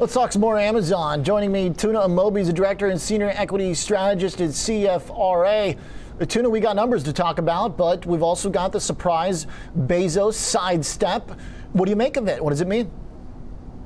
Let's talk some more Amazon. Joining me, Tuna Amobi, the director and senior equity strategist at CFRA. Tuna, we got numbers to talk about, but we've also got the surprise Bezos sidestep. What do you make of it? What does it mean?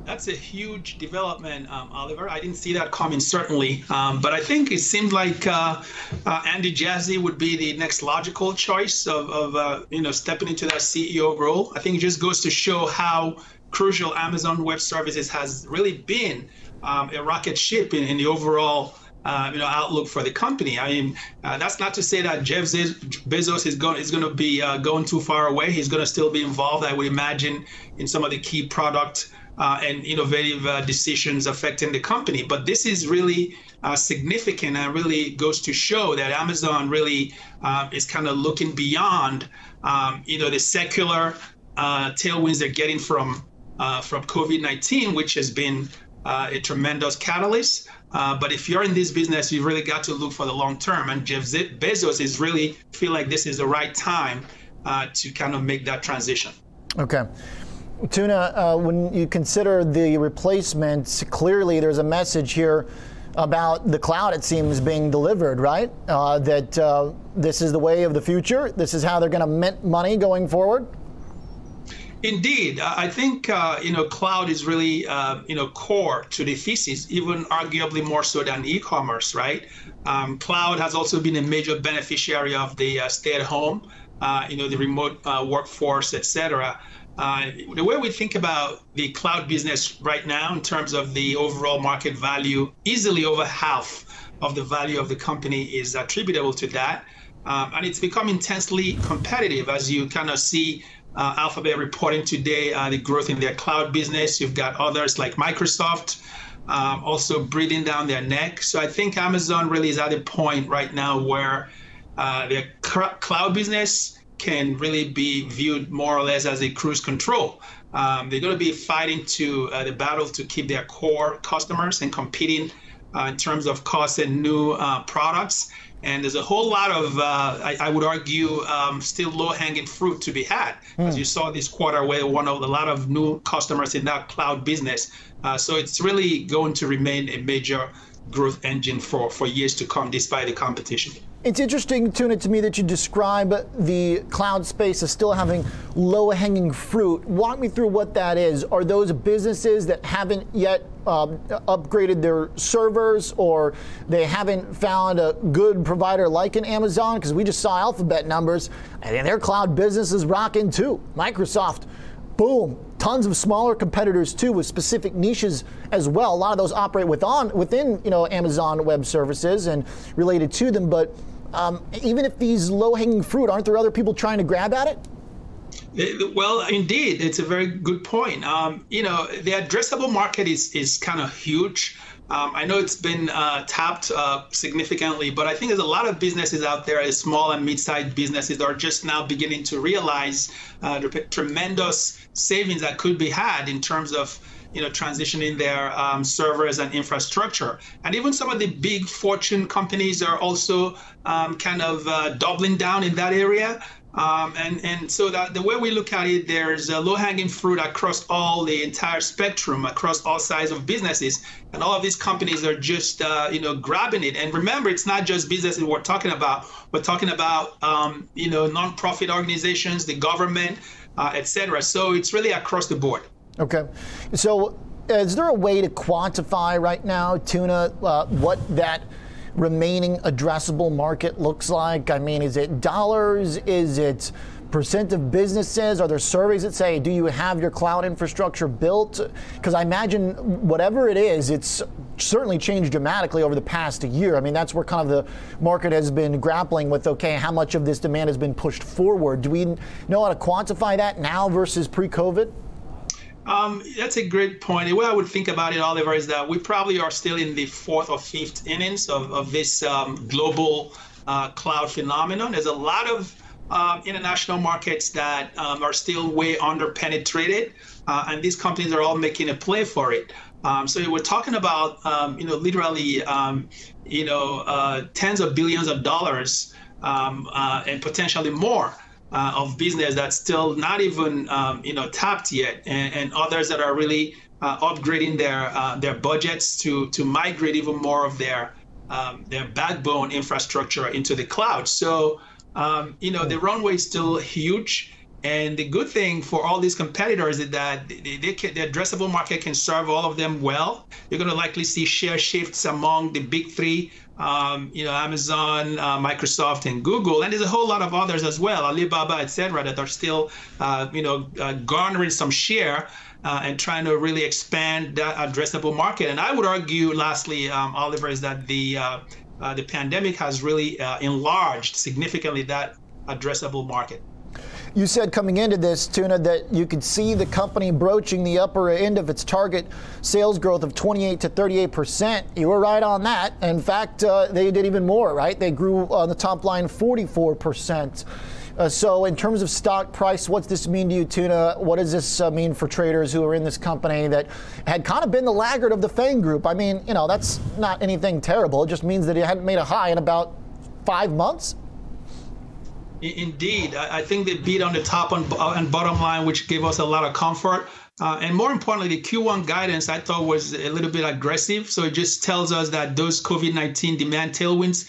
That's a huge development, Oliver. I didn't see that coming, certainly. But I think it seemed like Andy Jassy would be the next logical choice of stepping into that CEO role. I think it just goes to show how crucial Amazon Web Services has really been a rocket ship in the overall outlook for the company. I mean, that's not to say that Jeff Bezos is going to be too far away. He's going to still be involved, I would imagine, in some of the key product and innovative decisions affecting the company. But this is really significant and really goes to show that Amazon really is kind of looking beyond, the secular tailwinds they're getting from COVID-19, which has been a tremendous catalyst. But if you're in this business, you've really got to look for the long term. And Jeff Bezos is really feel like this is the right time to kind of make that transition. Okay. Tuna, when you consider the replacements, clearly there's a message here about the cloud, it seems, being delivered, right? That this is the way of the future. This is how they're going to mint money going forward. Indeed, I think cloud is really core to the thesis, even arguably more so than e-commerce, right? Cloud has also been a major beneficiary of the stay-at-home, the remote workforce, etc. The way we think about the cloud business right now, in terms of the overall market value, easily over half of the value of the company is attributable to that, and it's become intensely competitive, as you kind of see. Alphabet reporting today the growth in their cloud business. You've got others like Microsoft also breathing down their neck. So I think Amazon really is at a point right now where their cloud business can really be viewed more or less as a cruise control. They're going to be fighting the battle to keep their core customers and competing in terms of costs and new products. And there's a whole lot of, I would argue, still low-hanging fruit to be had. As you saw this quarter, we won a lot of new customers in that cloud business. So it's really going to remain a major growth engine for years to come, despite the competition. It's interesting, Tuna, to me that you describe the cloud space as still having low-hanging fruit. Walk me through what that is. Are those businesses that haven't yet upgraded their servers, or they haven't found a good provider like an Amazon? Because we just saw Alphabet numbers, and their cloud business is rocking too. Microsoft, boom. Tons of smaller competitors too, with specific niches as well. A lot of those operate within Amazon Web Services and related to them. But even if these low-hanging fruit, aren't there other people trying to grab at it? Well, indeed, it's a very good point. The addressable market is kind of huge. I know it's been tapped significantly, but I think there's a lot of businesses out there, small and mid-sized businesses, that are just now beginning to realize the tremendous savings that could be had in terms of transitioning their servers and infrastructure. And even some of the big Fortune companies are also doubling down in that area. And so that the way we look at it, there's a low-hanging fruit across all the entire spectrum, across all sides of businesses, and all of these companies are just grabbing it. And remember, it's not just businesses we're talking about. We're talking about nonprofit organizations, the government, etc. So it's really across the board. Okay, so is there a way to quantify right now, Tuna, what that remaining addressable market looks like? I mean, is it dollars? Is it percent of businesses? Are there surveys that say, do you have your cloud infrastructure built? Because I imagine whatever it is, it's certainly changed dramatically over the past year. I mean, that's where kind of the market has been grappling with, okay, how much of this demand has been pushed forward? Do we know how to quantify that now versus pre-COVID? That's a great point. The way I would think about it, Oliver, is that we probably are still in the fourth or fifth innings of this global cloud phenomenon. There's a lot of international markets that are still way under-penetrated, and these companies are all making a play for it. So we're talking about, literally, tens of billions of dollars and potentially more. Of business that's still not even tapped yet, and others that are really upgrading their budgets to migrate even more of their backbone infrastructure into the cloud. So, the runway is still huge. And the good thing for all these competitors is that the addressable market can serve all of them well. You're going to likely see share shifts among the big three, Amazon, Microsoft, and Google. And there's a whole lot of others as well, Alibaba, et cetera, that are still, garnering some share and trying to really expand that addressable market. And I would argue, lastly, Oliver, is that the pandemic has really enlarged significantly that addressable market. You said coming into this, Tuna, that you could see the company broaching the upper end of its target sales growth of 28% to 38%. You were right on that. In fact, they did even more, right? They grew on the top line 44%. So in terms of stock price, what's this mean to you, Tuna? What does this mean for traders who are in this company that had kind of been the laggard of the FANG group? I mean, that's not anything terrible. It just means that it hadn't made a high in about 5 months. Indeed, I think they beat on the top and bottom line, which gave us a lot of comfort. And more importantly, the Q1 guidance I thought was a little bit aggressive. So it just tells us that those COVID-19 demand tailwinds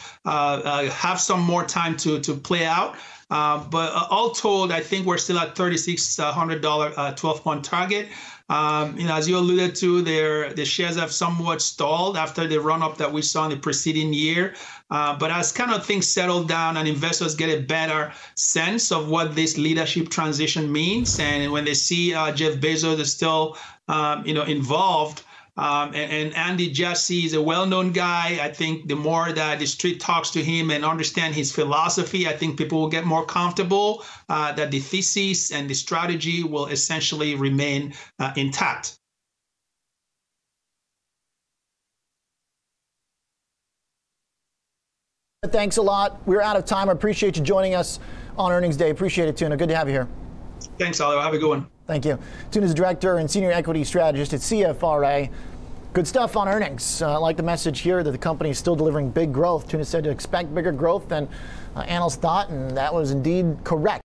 have some more time to play out. But all told, I think we're still at $3,600 12-month target. As you alluded to, the shares have somewhat stalled after the run-up that we saw in the preceding year. But as kind of things settle down and investors get a better sense of what this leadership transition means, and when they see Jeff Bezos is still, involved, and Andy Jassy is a well-known guy. I think the more that the street talks to him and understand his philosophy, I think people will get more comfortable that the thesis and the strategy will essentially remain intact. Thanks a lot. We're out of time. I appreciate you joining us on Earnings Day. Appreciate it, Tuna. Good to have you here. Thanks, Oliver. Have a good one. Thank you. Tuna's Director and Senior Equity Strategist at CFRA. Good stuff on earnings. I like the message here that the company is still delivering big growth. Tuna said to expect bigger growth than analysts thought, and that was indeed correct.